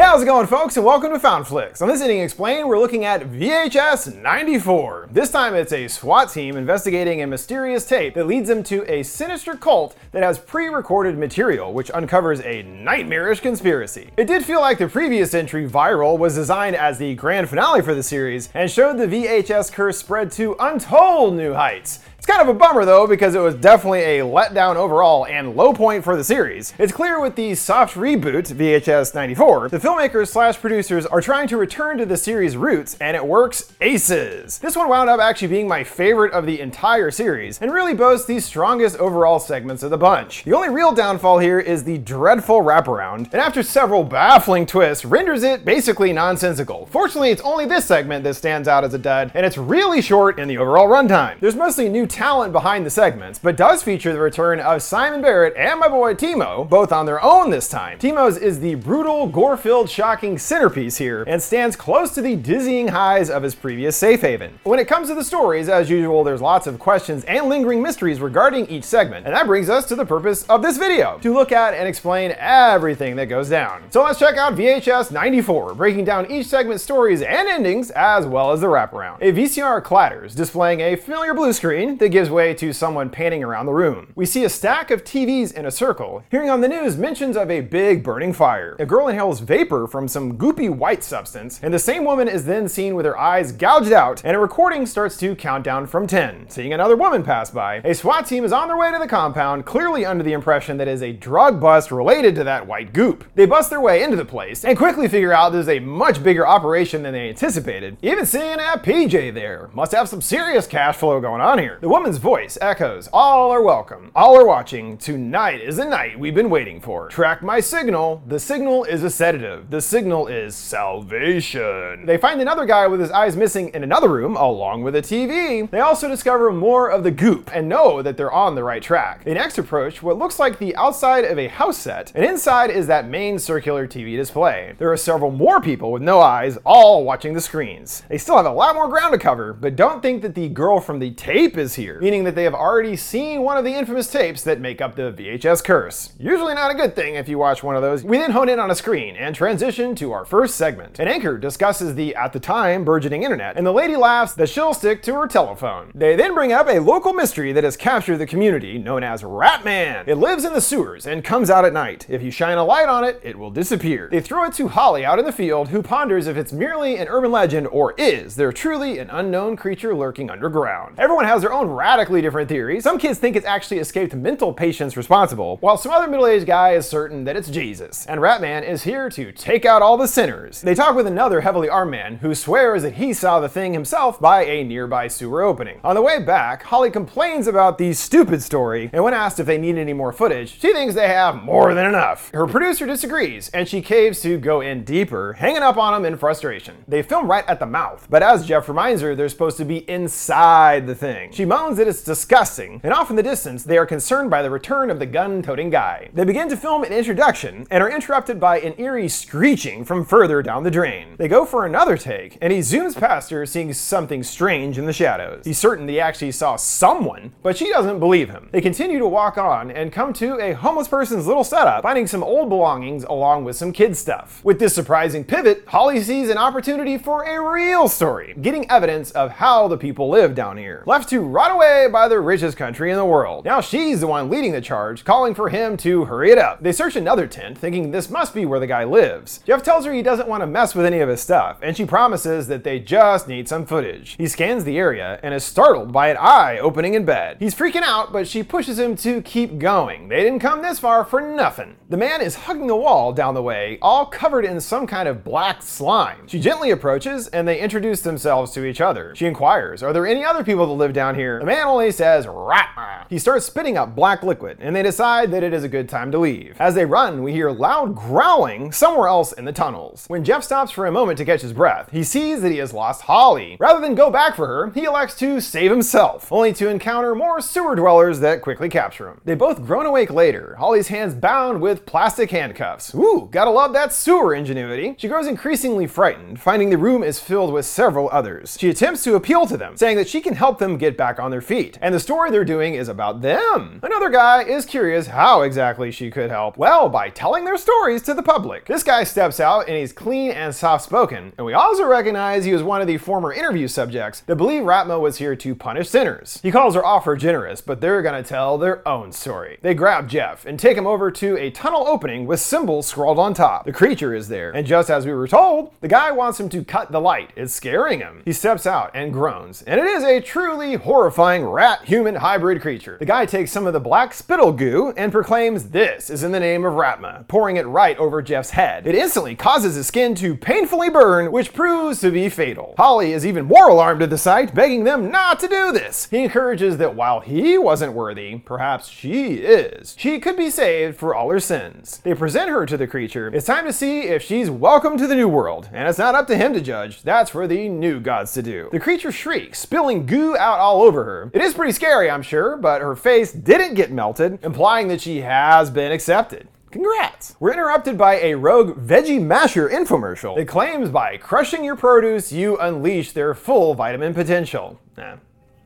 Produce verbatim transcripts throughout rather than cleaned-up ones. How's it going, folks, and welcome to FoundFlix. On this Ending Explained, we're looking at V H S ninety-four. This time it's a SWAT team investigating a mysterious tape that leads them to a sinister cult that has pre-recorded material, which uncovers a nightmarish conspiracy. It did feel like the previous entry, Viral, was designed as the grand finale for the series and showed the V H S curse spread to untold new heights. It's kind of a bummer though, because it was definitely a letdown overall and low point for the series. It's clear with the soft reboot, V H S ninety-four, the filmmakers slash producers are trying to return to the series' roots, and it works aces. This one wound up actually being my favorite of the entire series, and really boasts the strongest overall segments of the bunch. The only real downfall here is the dreadful wraparound, and after several baffling twists, renders it basically nonsensical. Fortunately, it's only this segment that stands out as a dud, and it's really short in the overall runtime. There's mostly new talent behind the segments, but does feature the return of Simon Barrett and my boy Timo, both on their own this time. Timo's is the brutal, gore-filled, shocking centerpiece here, and stands close to the dizzying highs of his previous safe haven. When it comes to the stories, as usual, there's lots of questions and lingering mysteries regarding each segment, and that brings us to the purpose of this video, to look at and explain everything that goes down. So let's check out V H S ninety-four, breaking down each segment's stories and endings, as well as the wraparound. A V C R clatters, displaying a familiar blue screen that gives way to someone panning around the room. We see a stack of T Vs in a circle, hearing on the news mentions of a big burning fire. A girl inhales vapor from some goopy white substance, and the same woman is then seen with her eyes gouged out, and a recording starts to count down from ten. Seeing another woman pass by, a SWAT team is on their way to the compound, clearly under the impression that is a drug bust related to that white goop. They bust their way into the place, and quickly figure out there's a much bigger operation than they anticipated. Even seeing a P J there. Must have some serious cash flow going on here. The woman's voice echoes, all are welcome, all are watching, tonight is the night we've been waiting for. Track my signal, the signal is a sedative, the signal is salvation. They find another guy with his eyes missing in another room, along with a T V. They also discover more of the goop and know that they're on the right track. They next approach what looks like the outside of a house set, and inside is that main circular T V display. There are several more people with no eyes, all watching the screens. They still have a lot more ground to cover, but don't think that the girl from the tape is here, meaning that they have already seen one of the infamous tapes that make up the V H S curse. Usually not a good thing if you watch one of those. We then hone in on a screen and transition to our first segment. An anchor discusses the, at the time, burgeoning internet, and the lady laughs that she'll stick to her telephone. They then bring up a local mystery that has captured the community, known as Ratman. It lives in the sewers and comes out at night. If you shine a light on it, it will disappear. They throw it to Holly out in the field, who ponders if it's merely an urban legend or is there truly an unknown creature lurking underground. Everyone has their own radically different theories. Some kids think it's actually escaped mental patients responsible, while some other middle-aged guy is certain that it's Jesus, and Ratman is here to take out all the sinners. They talk with another heavily armed man who swears that he saw the thing himself by a nearby sewer opening. On the way back, Holly complains about the stupid story, and when asked if they need any more footage, she thinks they have more than enough. Her producer disagrees, and she caves to go in deeper, hanging up on him in frustration. They film right at the mouth, but as Jeff reminds her, they're supposed to be inside the thing. She moans that it's disgusting, and off in the distance, they are concerned by the return of the gun-toting guy. They begin to film an introduction and are interrupted by an eerie screeching from further down the drain. They go for another take, and he zooms past her, seeing something strange in the shadows. He's certain he actually saw someone, but she doesn't believe him. They continue to walk on and come to a homeless person's little setup, finding some old belongings along with some kid stuff. With this surprising pivot, Holly sees an opportunity for a real story, getting evidence of how the people live down here. Left to run away by the richest country in the world. Now she's the one leading the charge, calling for him to hurry it up. They search another tent, thinking this must be where the guy lives. Jeff tells her he doesn't want to mess with any of his stuff, and she promises that they just need some footage. He scans the area and is startled by an eye opening in bed. He's freaking out, but she pushes him to keep going. They didn't come this far for nothing. The man is hugging the wall down the way, all covered in some kind of black slime. She gently approaches, and they introduce themselves to each other. She inquires, are there any other people that live down here? The man only says, Ratman. He starts spitting up black liquid, and they decide that it is a good time to leave. As they run, we hear loud growling somewhere else in the tunnels. When Jeff stops for a moment to catch his breath, he sees that he has lost Holly. Rather than go back for her, he elects to save himself, only to encounter more sewer dwellers that quickly capture him. They both groan awake later, Holly's hands bound with plastic handcuffs. Ooh, gotta love that sewer ingenuity. She grows increasingly frightened, finding the room is filled with several others. She attempts to appeal to them, saying that she can help them get back on on their feet. And the story they're doing is about them. Another guy is curious how exactly she could help. Well, by telling their stories to the public. This guy steps out and he's clean and soft-spoken. And we also recognize he was one of the former interview subjects that believed Ratman was here to punish sinners. He calls her offer generous, but they're gonna tell their own story. They grab Jeff and take him over to a tunnel opening with symbols scrawled on top. The creature is there, and just as we were told, the guy wants him to cut the light. It's scaring him. He steps out and groans, and it is a truly horrifying rat-human hybrid creature. The guy takes some of the black spittle goo and proclaims this is in the name of Ratman, pouring it right over Jeff's head. It instantly causes his skin to painfully burn, which proves to be fatal. Holly is even more alarmed at the sight, begging them not to do this. He encourages that while he wasn't worthy, perhaps she is. She could be saved for all her sins. They present her to the creature. It's time to see if she's welcome to the new world, and it's not up to him to judge. That's for the new gods to do. The creature shrieks, spilling goo out all over her. It is pretty scary, I'm sure, but her face didn't get melted, implying that she has been accepted. Congrats! We're interrupted by a rogue veggie masher infomercial that claims by crushing your produce, you unleash their full vitamin potential. Eh.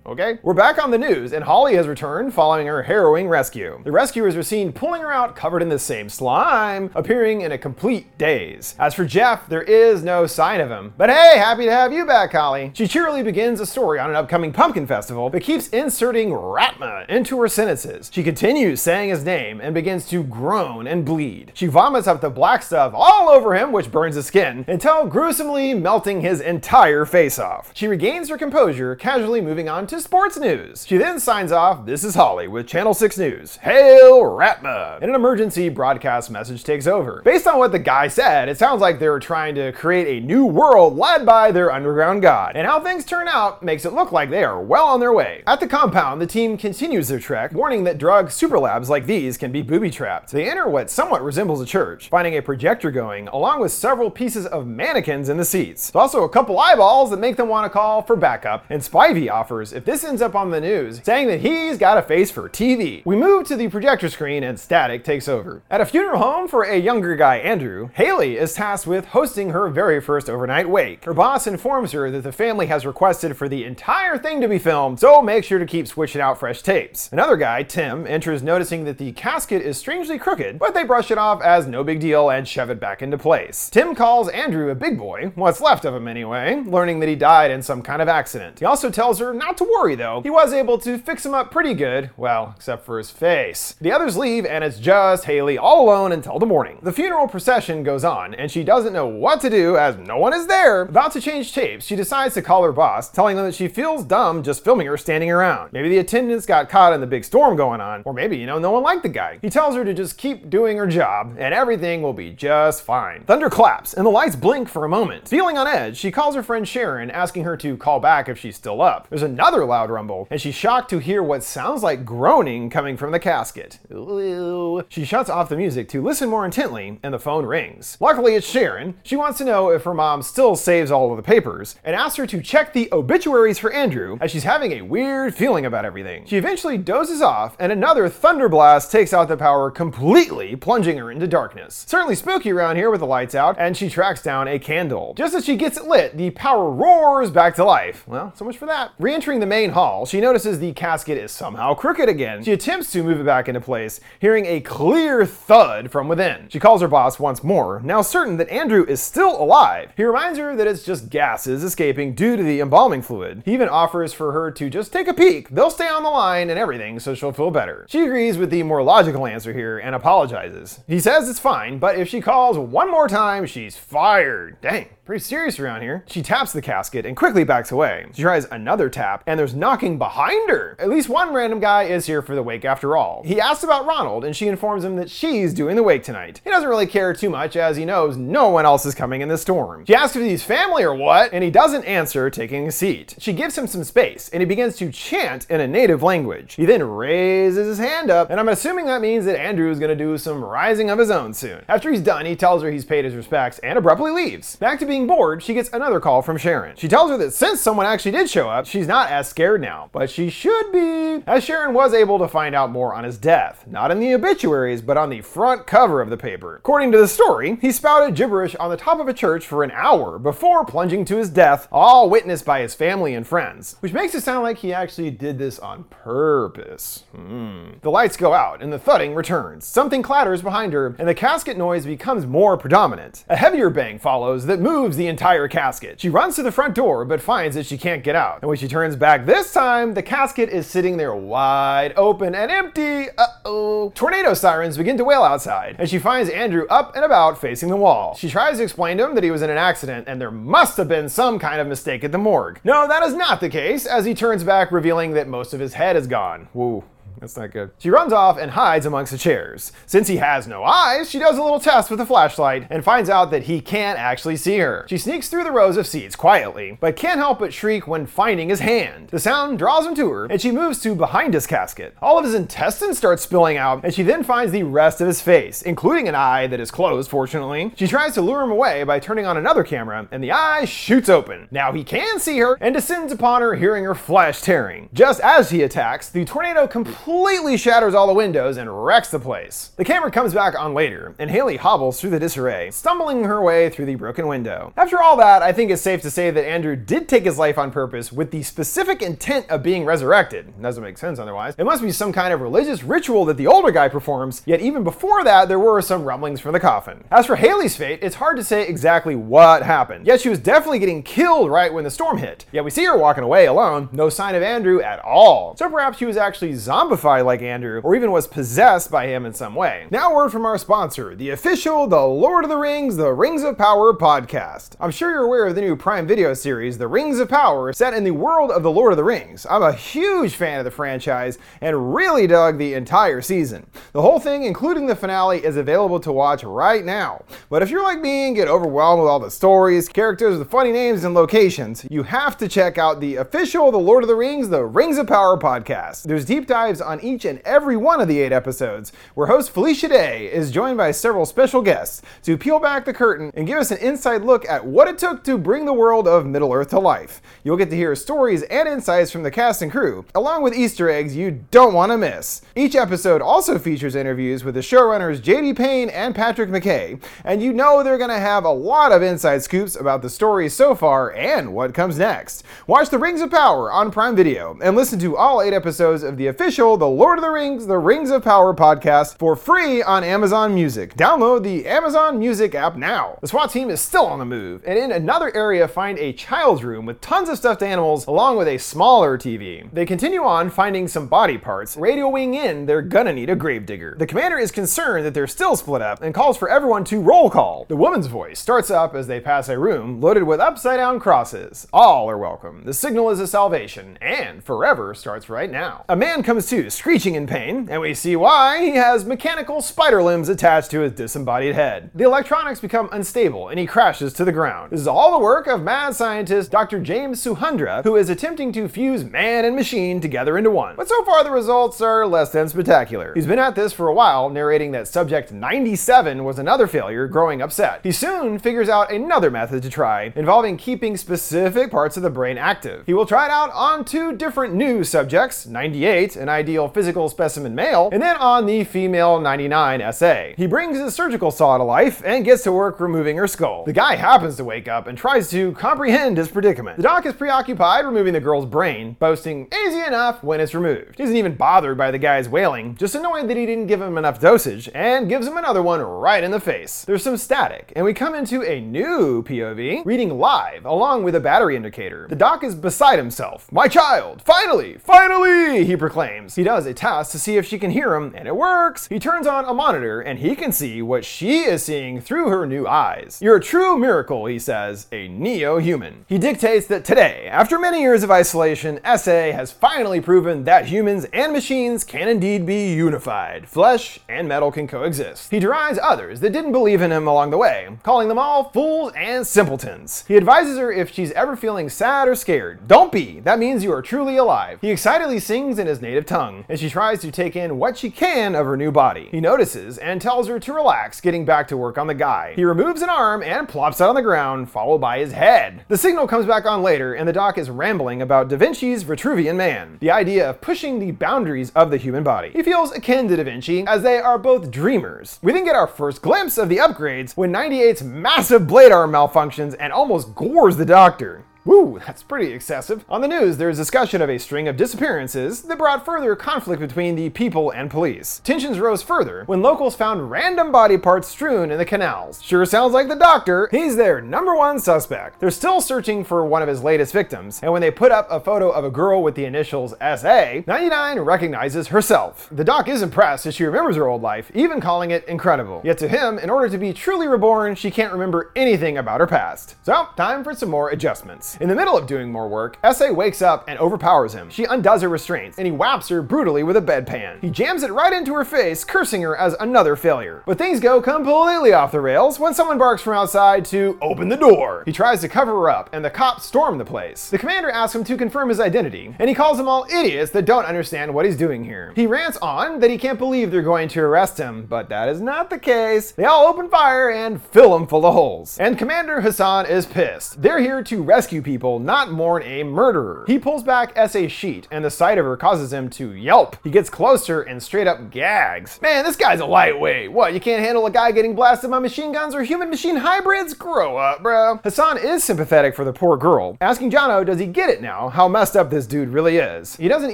Okay? We're back on the news, and Holly has returned following her harrowing rescue. The rescuers are seen pulling her out covered in the same slime, appearing in a complete daze. As for Jeff, there is no sign of him. But hey, happy to have you back, Holly. She cheerily begins a story on an upcoming pumpkin festival, but keeps inserting Ratman into her sentences. She continues saying his name and begins to groan and bleed. She vomits up the black stuff all over him, which burns his skin, until gruesomely melting his entire face off. She regains her composure, casually moving on to sports news. She then signs off, "This is Holly with Channel six News. Hail Ratman!" And an emergency broadcast message takes over. Based on what the guy said, it sounds like they were trying to create a new world led by their underground god. And how things turn out makes it look like they are well on their way. At the compound, the team continues their trek, warning that drug superlabs like these can be booby-trapped. They enter what somewhat resembles a church, finding a projector going, along with several pieces of mannequins in the seats. There's also a couple eyeballs that make them want to call for backup, and Spivey offers if this ends up on the news, saying that he's got a face for T V. We move to the projector screen and static takes over. At a funeral home for a younger guy, Andrew, Haley is tasked with hosting her very first overnight wake. Her boss informs her that the family has requested for the entire thing to be filmed, so make sure to keep switching out fresh tapes. Another guy, Tim, enters noticing that the casket is strangely crooked, but they brush it off as no big deal and shove it back into place. Tim calls Andrew a big boy, what's left of him anyway, learning that he died in some kind of accident. He also tells her not to worry. Worry though, he was able to fix him up pretty good, well, except for his face. The others leave and it's just Haley all alone until the morning. The funeral procession goes on and she doesn't know what to do as no one is there. About to change tapes, she decides to call her boss, telling them that she feels dumb just filming her standing around. Maybe the attendants got caught in the big storm going on, or maybe, you know, no one liked the guy. He tells her to just keep doing her job and everything will be just fine. Thunder claps and the lights blink for a moment. Feeling on edge, she calls her friend Sharon, asking her to call back if she's still up. There's another loud rumble, and she's shocked to hear what sounds like groaning coming from the casket. Ooh. She shuts off the music to listen more intently, and the phone rings. Luckily, it's Sharon. She wants to know if her mom still saves all of the papers, and asks her to check the obituaries for Andrew, as she's having a weird feeling about everything. She eventually dozes off, and another thunder blast takes out the power completely, plunging her into darkness. Certainly spooky around here with the lights out, and she tracks down a candle. Just as she gets it lit, the power roars back to life. Well, so much for that. Re-entering the main hall, she notices the casket is somehow crooked again. She attempts to move it back into place, hearing a clear thud from within. She calls her boss once more, now certain that Andrew is still alive. He reminds her that it's just gases escaping due to the embalming fluid. He even offers for her to just take a peek. They'll stay on the line and everything, so she'll feel better. She agrees with the more logical answer here and apologizes. He says it's fine, but if she calls one more time, she's fired. Dang. Pretty serious around here. She taps the casket and quickly backs away. She tries another tap, and there's knocking behind her. At least one random guy is here for the wake after all. He asks about Ronald, and she informs him that she's doing the wake tonight. He doesn't really care too much, as he knows no one else is coming in the storm. She asks if he's family or what, and he doesn't answer, taking a seat. She gives him some space, and he begins to chant in a native language. He then raises his hand up, and I'm assuming that means that Andrew is gonna do some rising of his own soon. After he's done, he tells her he's paid his respects and abruptly leaves. Back to being bored, she gets another call from Sharon. She tells her that since someone actually did show up, she's not as as scared now, but she should be, as Sharon was able to find out more on his death, not in the obituaries, but on the front cover of the paper. According to the story, he spouted gibberish on the top of a church for an hour before plunging to his death, all witnessed by his family and friends, which makes it sound like he actually did this on purpose. Mm. The lights go out and the thudding returns. Something clatters behind her and the casket noise becomes more predominant. A heavier bang follows that moves the entire casket. She runs to the front door but finds that she can't get out. And when she turns back this time, the casket is sitting there wide open and empty. Uh-oh. Tornado sirens begin to wail outside and she finds Andrew up and about facing the wall. She tries to explain to him that he was in an accident and there must have been some kind of mistake at the morgue. No, that is not the case, as he turns back revealing that most of his head is gone. Whoa. That's not good. She runs off and hides amongst the chairs. Since he has no eyes, she does a little test with a flashlight and finds out that he can't actually see her. She sneaks through the rows of seats quietly, but can't help but shriek when finding his hand. The sound draws him to her, and she moves to behind his casket. All of his intestines start spilling out, and she then finds the rest of his face, including an eye that is closed, fortunately. She tries to lure him away by turning on another camera, and the eye shoots open. Now he can see her and descends upon her, hearing her flesh tearing. Just as he attacks, the tornado completely completely shatters all the windows and wrecks the place. The camera comes back on later, and Haley hobbles through the disarray, stumbling her way through the broken window. After all that, I think it's safe to say that Andrew did take his life on purpose with the specific intent of being resurrected. Doesn't make sense otherwise. It must be some kind of religious ritual that the older guy performs, yet even before that, there were some rumblings from the coffin. As for Haley's fate, it's hard to say exactly what happened, yet she was definitely getting killed right when the storm hit. Yet we see her walking away alone, no sign of Andrew at all. So perhaps she was actually zombie like Andrew, or even was possessed by him in some way. Now a word from our sponsor, The Official The Lord of the Rings: The Rings of Power Podcast. I'm sure you're aware of the new Prime Video series, The Rings of Power, set in the world of The Lord of the Rings. I'm a huge fan of the franchise and really dug the entire season. The whole thing, including the finale, is available to watch right now. But if you're like me and get overwhelmed with all the stories, characters with funny names and locations, you have to check out The Official The Lord of the Rings: The Rings of Power Podcast. There's deep dives on each and every one of the eight episodes, where host Felicia Day is joined by several special guests to peel back the curtain and give us an inside look at what it took to bring the world of Middle-earth to life. You'll get to hear stories and insights from the cast and crew, along with Easter eggs you don't want to miss. Each episode also features interviews with the showrunners J D Payne and Patrick McKay, and you know they're going to have a lot of inside scoops about the stories so far and what comes next. Watch The Rings of Power on Prime Video and listen to all eight episodes of The Official The Lord of the Rings, The Rings of Power Podcast for free on Amazon Music. Download the Amazon Music app now. The SWAT team is still on the move, and in another area find a child's room with tons of stuffed animals along with a smaller T V. They continue on, finding some body parts, radioing in they're gonna need a gravedigger. The commander is concerned that they're still split up and calls for everyone to roll call. The woman's voice starts up as they pass a room loaded with upside down crosses. All are welcome. The signal is a salvation, and forever starts right now. A man comes to screeching in pain, and we see why. He has mechanical spider limbs attached to his disembodied head. The electronics become unstable, and he crashes to the ground. This is all the work of mad scientist Doctor James Suhendra, who is attempting to fuse man and machine together into one. But so far, the results are less than spectacular. He's been at this for a while, narrating that subject ninety-seven was another failure, growing upset. He soon figures out another method to try, involving keeping specific parts of the brain active. He will try it out on two different new subjects, ninety-eight, an I D physical specimen male, and then on the female ninety-nine S A. He brings his surgical saw to life and gets to work removing her skull. The guy happens to wake up and tries to comprehend his predicament. The doc is preoccupied removing the girl's brain, boasting easy enough when it's removed. He isn't even bothered by the guy's wailing, just annoyed that he didn't give him enough dosage, and gives him another one right in the face. There's some static, and we come into a new P O V, reading live, along with a battery indicator. The doc is beside himself. My child, finally, finally, he proclaims. He He does a test to see if she can hear him, and it works. He turns on a monitor, and he can see what she is seeing through her new eyes. You're a true miracle, he says, a neo-human. He dictates that today, after many years of isolation, S A has finally proven that humans and machines can indeed be unified. Flesh and metal can coexist. He derides others that didn't believe in him along the way, calling them all fools and simpletons. He advises her if she's ever feeling sad or scared. Don't be. That means you are truly alive. He excitedly sings in his native tongue. tongue, and she tries to take in what she can of her new body. He notices and tells her to relax, getting back to work on the guy. He removes an arm and plops out on the ground, followed by his head. The signal comes back on later, and the doc is rambling about Da Vinci's Vitruvian Man, the idea of pushing the boundaries of the human body. He feels akin to Da Vinci, as they are both dreamers. We then get our first glimpse of the upgrades when ninety-eight's massive blade arm malfunctions and almost gores the doctor. Woo, that's pretty excessive. On the news, there is discussion of a string of disappearances that brought further conflict between the people and police. Tensions rose further when locals found random body parts strewn in the canals. Sure sounds like the doctor. He's their number one suspect. They're still searching for one of his latest victims, and when they put up a photo of a girl with the initials S A, ninety-nine recognizes herself. The doc is impressed as she remembers her old life, even calling it incredible. Yet to him, in order to be truly reborn, she can't remember anything about her past. So, time for some more adjustments. In the middle of doing more work, S A wakes up and overpowers him. She undoes her restraints, and he whaps her brutally with a bedpan. He jams it right into her face, cursing her as another failure. But things go completely off the rails when someone barks from outside to open the door. He tries to cover her up, and the cops storm the place. The commander asks him to confirm his identity, and he calls them all idiots that don't understand what he's doing here. He rants on that he can't believe they're going to arrest him, but that is not the case. They all open fire and fill him full of holes. And Commander Hassan is pissed. They're here to rescue people, not mourn a murderer. He pulls back S A's sheet, and the sight of her causes him to yelp. He gets closer and straight up gags. Man, this guy's a lightweight. What, you can't handle a guy getting blasted by machine guns or human machine hybrids? Grow up, bro. Hassan is sympathetic for the poor girl, asking Jono, does he get it now, how messed up this dude really is? He doesn't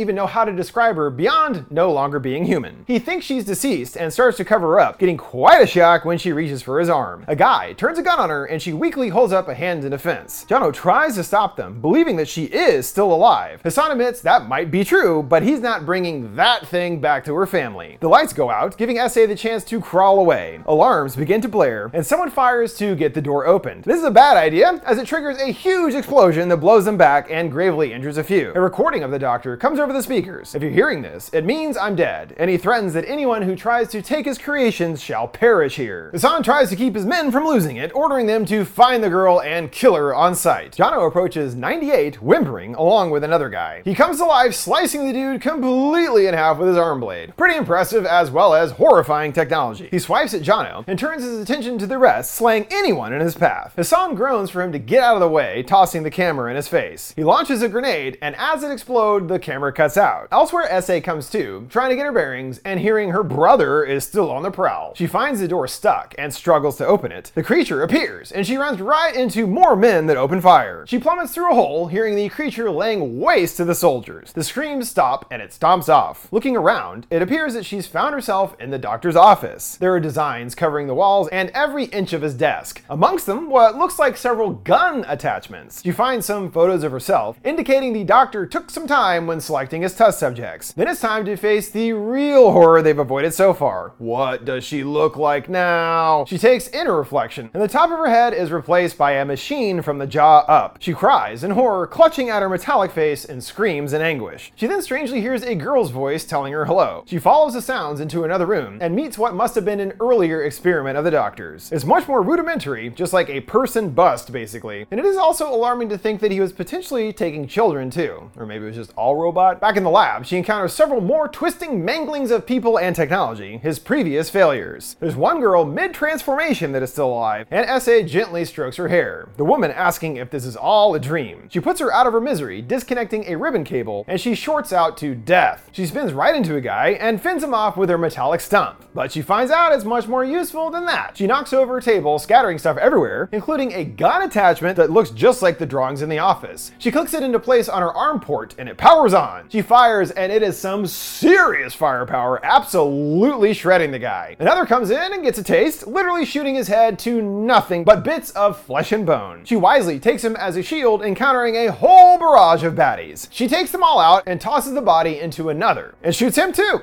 even know how to describe her beyond no longer being human. He thinks she's deceased and starts to cover her up, getting quite a shock when she reaches for his arm. A guy turns a gun on her, and she weakly holds up a hand in defense. Jono tries to to stop them, believing that she is still alive. Hassan admits that might be true, but he's not bringing that thing back to her family. The lights go out, giving S A the chance to crawl away. Alarms begin to blare, and someone fires to get the door opened. This is a bad idea, as it triggers a huge explosion that blows them back and gravely injures a few. A recording of the doctor comes over the speakers. If you're hearing this, it means I'm dead, and he threatens that anyone who tries to take his creations shall perish here. Hassan tries to keep his men from losing it, ordering them to find the girl and kill her on sight. Jono approaches ninety-eight, whimpering, along with another guy. He comes to life, slicing the dude completely in half with his arm blade. Pretty impressive, as well as horrifying technology. He swipes at Jono and turns his attention to the rest, slaying anyone in his path. Hassan groans for him to get out of the way, tossing the camera in his face. He launches a grenade, and as it explodes, the camera cuts out. Elsewhere, S A comes to, trying to get her bearings, and hearing her brother is still on the prowl. She finds the door stuck and struggles to open it. The creature appears, and she runs right into more men that open fire. She plummets through a hole, hearing the creature laying waste to the soldiers. The screams stop, and it stomps off. Looking around, it appears that she's found herself in the doctor's office. There are designs covering the walls and every inch of his desk. Amongst them, what looks like several gun attachments. She finds some photos of herself, indicating the doctor took some time when selecting his test subjects. Then it's time to face the real horror they've avoided so far. What does she look like now? She takes in her reflection, and the top of her head is replaced by a machine from the jaw up. She cries in horror, clutching at her metallic face, and screams in anguish. She then strangely hears a girl's voice telling her hello. She follows the sounds into another room and meets what must have been an earlier experiment of the doctor's. It's much more rudimentary, just like a person bust, basically. And it is also alarming to think that he was potentially taking children, too. Or maybe it was just all robot. Back in the lab, she encounters several more twisting manglings of people and technology, his previous failures. There's one girl mid-transformation that is still alive, and S A gently strokes her hair, the woman asking if this is all all a dream. She puts her out of her misery, disconnecting a ribbon cable, and she shorts out to death. She spins right into a guy and fins him off with her metallic stump. But she finds out it's much more useful than that. She knocks over a table, scattering stuff everywhere, including a gun attachment that looks just like the drawings in the office. She clicks it into place on her arm port, and it powers on. She fires, and it is some serious firepower, absolutely shredding the guy. Another comes in and gets a taste, literally shooting his head to nothing but bits of flesh and bone. She wisely takes him as a shield, encountering a whole barrage of baddies. She takes them all out and tosses the body into another, and shoots him too.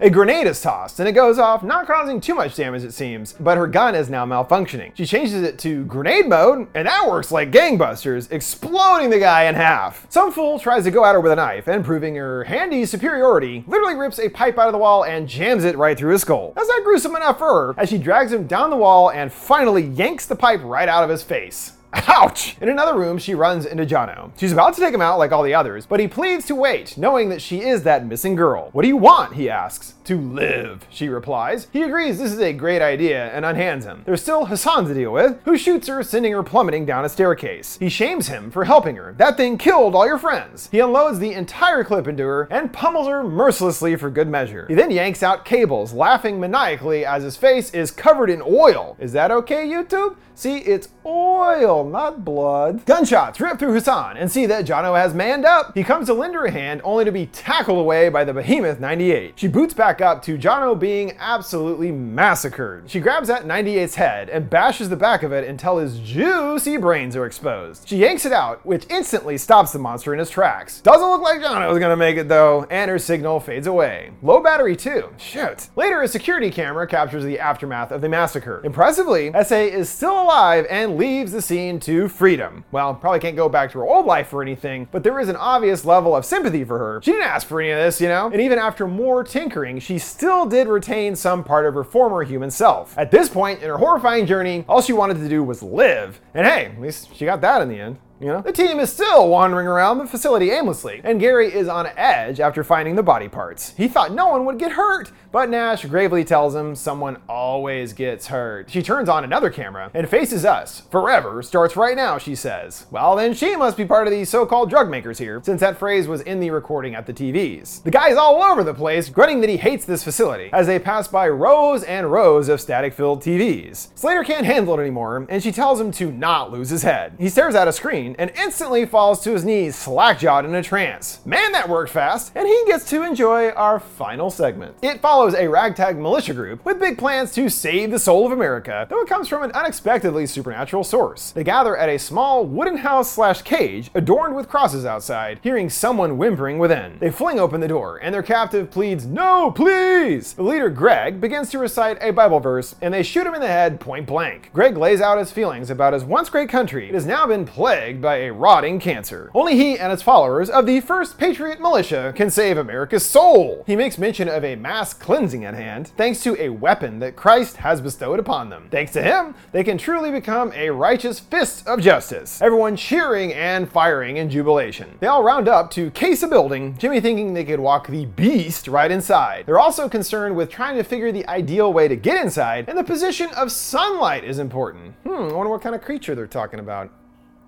A grenade is tossed, and it goes off, not causing too much damage it seems, but her gun is now malfunctioning. She changes it to grenade mode, and that works like gangbusters, exploding the guy in half. Some fool tries to go at her with a knife, and proving her handy superiority, literally rips a pipe out of the wall and jams it right through his skull. That's not gruesome enough for her, as she drags him down the wall and finally yanks the pipe right out of his face. couch! In another room, she runs into Jono. She's about to take him out like all the others, but he pleads to wait, knowing that she is that missing girl. What do you want? He asks. To live, she replies. He agrees this is a great idea and unhands him. There's still Hassan to deal with, who shoots her, sending her plummeting down a staircase. He shames him for helping her. That thing killed all your friends. He unloads the entire clip into her and pummels her mercilessly for good measure. He then yanks out cables, laughing maniacally as his face is covered in oil. Is that okay, YouTube? See, it's oil, not blood. Gunshots rip through Hassan and see that Jono has manned up. He comes to lend her a hand only to be tackled away by the behemoth ninety-eight. She boots back up to Jono being absolutely massacred. She grabs at ninety-eight's head and bashes the back of it until his juicy brains are exposed. She yanks it out, which instantly stops the monster in his tracks. Doesn't look like Jono's gonna make it though, and her signal fades away. Low battery too, shoot. Later, a security camera captures the aftermath of the massacre. Impressively, S A is still alive and leaves the scene to freedom. Well, probably can't go back to her old life or anything, but there is an obvious level of sympathy for her. She didn't ask for any of this, you know? And even after more tinkering, she still did retain some part of her former human self. At this point in her horrifying journey, all she wanted to do was live. And hey, at least she got that in the end. You know? The team is still wandering around the facility aimlessly, and Gary is on edge after finding the body parts. He thought no one would get hurt, but Nash gravely tells him someone always gets hurt. She turns on another camera and faces us. Forever starts right now, she says. Well, then she must be part of the so-called drug makers here, since that phrase was in the recording at the T Vs. The guy's all over the place, grunting that he hates this facility, as they pass by rows and rows of static-filled T Vs. Slater can't handle it anymore, and she tells him to not lose his head. He stares at a screen and instantly falls to his knees, slack-jawed in a trance. Man, that worked fast, and he gets to enjoy our final segment. It follows a ragtag militia group with big plans to save the soul of America, though it comes from an unexpectedly supernatural source. They gather at a small wooden house slash cage adorned with crosses outside, hearing someone whimpering within. They fling open the door, and their captive pleads, "No, please!" The leader, Greg, begins to recite a Bible verse, and they shoot him in the head point blank. Greg lays out his feelings about his once great country. It has now been plagued by a rotting cancer. Only he and his followers of the first Patriot Militia can save America's soul. He makes mention of a mass cleansing at hand, thanks to a weapon that Christ has bestowed upon them. Thanks to him, they can truly become a righteous fist of justice. Everyone cheering and firing in jubilation. They all round up to case a building, Jimmy thinking they could walk the beast right inside. They're also concerned with trying to figure the ideal way to get inside, and the position of sunlight is important. Hmm, I wonder what kind of creature they're talking about.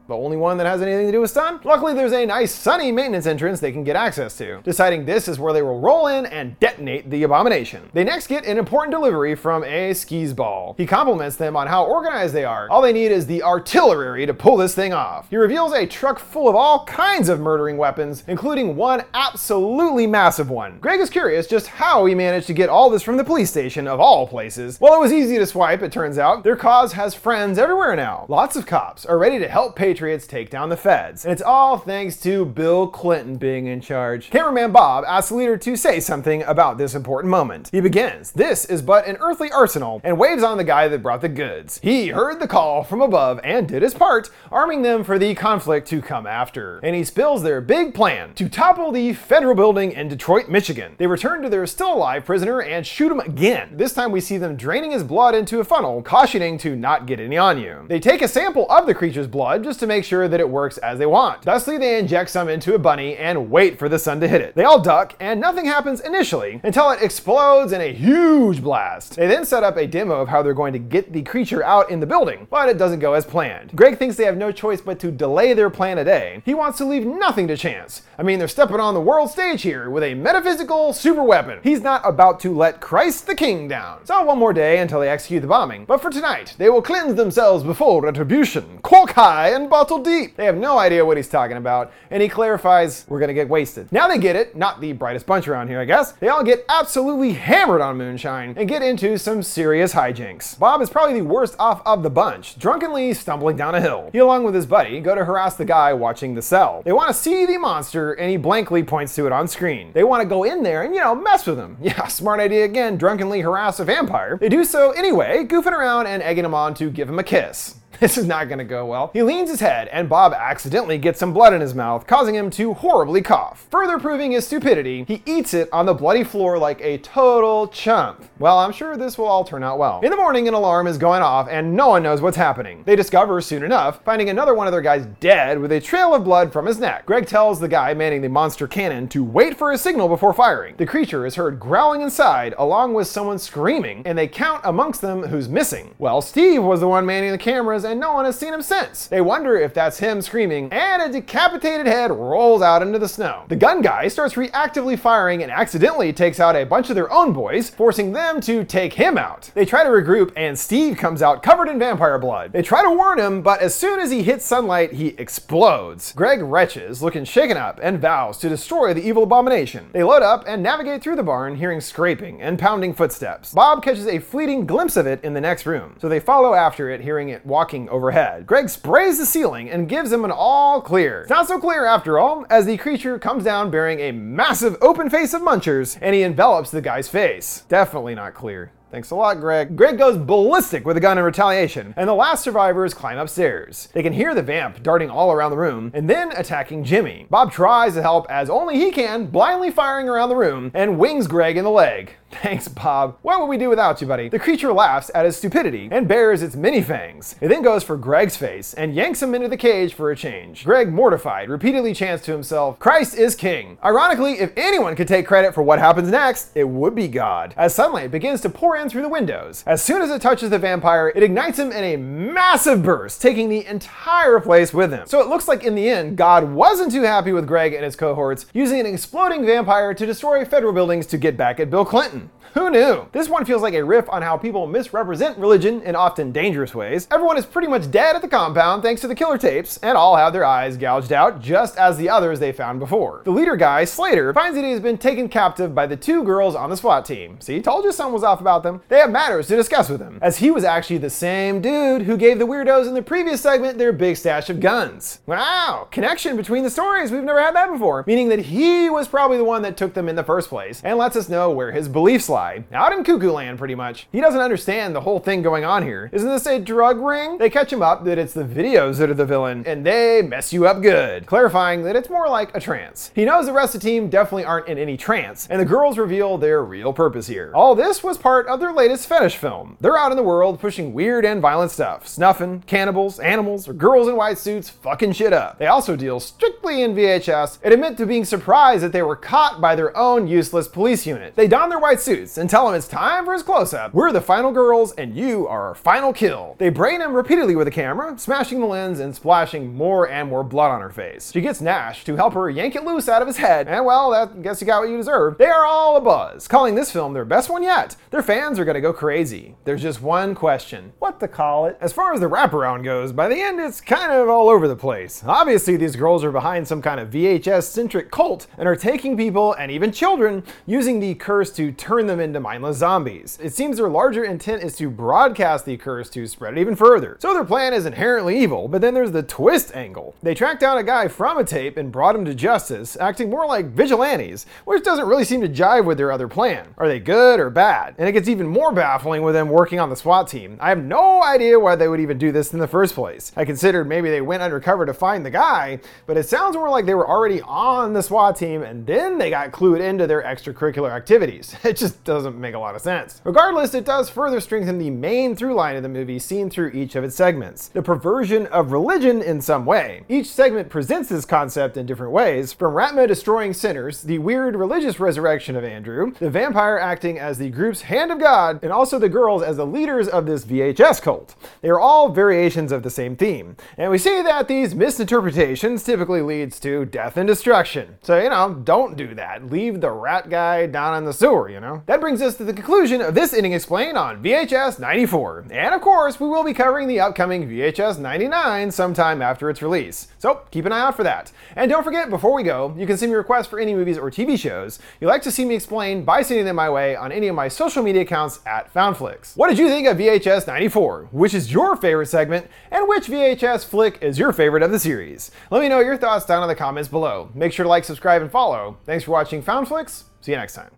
The only one that has anything to do with sun? Luckily, there's a nice sunny maintenance entrance they can get access to. Deciding this is where they will roll in and detonate the abomination. They next get an important delivery from a skee-ball. He compliments them on how organized they are. All they need is the artillery to pull this thing off. He reveals a truck full of all kinds of murdering weapons, including one absolutely massive one. Greg is curious just how he managed to get all this from the police station of all places. Well, it was easy to swipe, it turns out. Their cause has friends everywhere now. Lots of cops are ready to help pay Patriots take down the feds. And it's all thanks to Bill Clinton being in charge. Cameraman Bob asks the leader to say something about this important moment. He begins, "This is but an earthly arsenal," and waves on the guy that brought the goods. He heard the call from above and did his part, arming them for the conflict to come after. And he spills their big plan to topple the federal building in Detroit, Michigan. They return to their still alive prisoner and shoot him again. This time we see them draining his blood into a funnel, cautioning to not get any on you. They take a sample of the creature's blood just to to make sure that it works as they want. Thusly, they inject some into a bunny and wait for the sun to hit it. They all duck, and nothing happens initially until it explodes in a huge blast. They then set up a demo of how they're going to get the creature out in the building, but it doesn't go as planned. Greg thinks they have no choice but to delay their plan a day. He wants to leave nothing to chance. I mean, they're stepping on the world stage here with a metaphysical super weapon. He's not about to let Christ the King down. So one more day until they execute the bombing, but for tonight, they will cleanse themselves before retribution. Cork high and bottle deep. They have no idea what he's talking about, and he clarifies, we're gonna get wasted. Now they get it, not the brightest bunch around here, I guess. They all get absolutely hammered on moonshine and get into some serious hijinks. Bob is probably the worst off of the bunch, drunkenly stumbling down a hill. He, along with his buddy, go to harass the guy watching the cell. They wanna see the monster, and he blankly points to it on screen. They wanna go in there and, you know, mess with him. Yeah, smart idea again, drunkenly harass a vampire. They do so anyway, goofing around and egging him on to give him a kiss. This is not gonna go well. He leans his head, and Bob accidentally gets some blood in his mouth, causing him to horribly cough. Further proving his stupidity, he eats it on the bloody floor like a total chump. Well, I'm sure this will all turn out well. In the morning, an alarm is going off, and no one knows what's happening. They discover soon enough, finding another one of their guys dead with a trail of blood from his neck. Greg tells the guy manning the monster cannon to wait for his signal before firing. The creature is heard growling inside, along with someone screaming, and they count amongst them who's missing. Well, Steve was the one manning the cameras, and no one has seen him since. They wonder if that's him screaming, and a decapitated head rolls out into the snow. The gun guy starts reactively firing and accidentally takes out a bunch of their own boys, forcing them to take him out. They try to regroup, and Steve comes out covered in vampire blood. They try to warn him, but as soon as he hits sunlight, he explodes. Greg retches, looking shaken up, and vows to destroy the evil abomination. They load up and navigate through the barn, hearing scraping and pounding footsteps. Bob catches a fleeting glimpse of it in the next room, so they follow after it, hearing it walking overhead. Greg sprays the ceiling and gives him an all clear. It's not so clear after all, as the creature comes down bearing a massive open face of munchers, and he envelops the guy's face. Definitely not clear. Thanks a lot, Greg. Greg goes ballistic with a gun in retaliation, and the last survivors climb upstairs. They can hear the vamp darting all around the room, and then attacking Jimmy. Bob tries to help as only he can, blindly firing around the room, and wings Greg in the leg. Thanks, Bob. What would we do without you, buddy? The creature laughs at his stupidity and bares its many fangs. It then goes for Greg's face and yanks him into the cage for a change. Greg, mortified, repeatedly chants to himself, "Christ is king." Ironically, if anyone could take credit for what happens next, it would be God, as sunlight begins to pour in through the windows. As soon as it touches the vampire, it ignites him in a massive burst, taking the entire place with him. So it looks like in the end, God wasn't too happy with Greg and his cohorts, using an exploding vampire to destroy federal buildings to get back at Bill Clinton. Who knew? This one feels like a riff on how people misrepresent religion in often dangerous ways. Everyone is pretty much dead at the compound thanks to the killer tapes, and all have their eyes gouged out, just as the others they found before. The leader guy, Slater, finds that he has been taken captive by the two girls on the SWAT team. See, told you something was off about them. They have matters to discuss with him, as he was actually the same dude who gave the weirdos in the previous segment their big stash of guns. Wow, connection between the stories. We've never had that before, meaning that he was probably the one that took them in the first place, and lets us know where his belief slide. Out in cuckoo land, pretty much. He doesn't understand the whole thing going on here. Isn't this a drug ring? They catch him up that it's the videos that are the villain, and they mess you up good, clarifying that it's more like a trance. He knows the rest of the team definitely aren't in any trance, and the girls reveal their real purpose here. All this was part of their latest fetish film. They're out in the world pushing weird and violent stuff, snuffing, cannibals, animals, or girls in white suits fucking shit up. They also deal strictly in V H S and admit to being surprised that they were caught by their own useless police unit. They don their white suits and tell him it's time for his close-up. We're the final girls, and you are our final kill. They brain him repeatedly with a camera, smashing the lens and splashing more and more blood on her face. She gets Nash to help her yank it loose out of his head, and well, that guess you got what you deserve. They are all abuzz, calling this film their best one yet. Their fans are gonna go crazy. There's just one question. What to call it? As far as the wraparound goes, by the end it's kind of all over the place. Obviously, these girls are behind some kind of V H S-centric cult and are taking people, and even children, using the curse to turn them into mindless zombies. It seems their larger intent is to broadcast the curse to spread it even further. So their plan is inherently evil, but then there's the twist angle. They tracked down a guy from a tape and brought him to justice, acting more like vigilantes, which doesn't really seem to jive with their other plan. Are they good or bad? And it gets even more baffling with them working on the SWAT team. I have no idea why they would even do this in the first place. I considered maybe they went undercover to find the guy, but it sounds more like they were already on the SWAT team and then they got clued into their extracurricular activities. It just doesn't make a lot of sense. Regardless, it does further strengthen the main through line of the movie seen through each of its segments, the perversion of religion in some way. Each segment presents this concept in different ways, from Ratman destroying sinners, the weird religious resurrection of Andrew, the vampire acting as the group's hand of God, and also the girls as the leaders of this V H S cult. They are all variations of the same theme, and we see that these misinterpretations typically leads to death and destruction. So, you know, don't do that. Leave the rat guy down in the sewer, you know? That brings us to the conclusion of this Ending Explained on V H S ninety-four. And of course, we will be covering the upcoming V H S ninety-nine sometime after its release. So keep an eye out for that. And don't forget, before we go, you can send me requests for any movies or T V shows you'd like to see me explain by sending them my way on any of my social media accounts at FoundFlix. What did you think of V H S ninety-four? Which is your favorite segment? And which V H S flick is your favorite of the series? Let me know your thoughts down in the comments below. Make sure to like, subscribe, and follow. Thanks for watching FoundFlix. See you next time.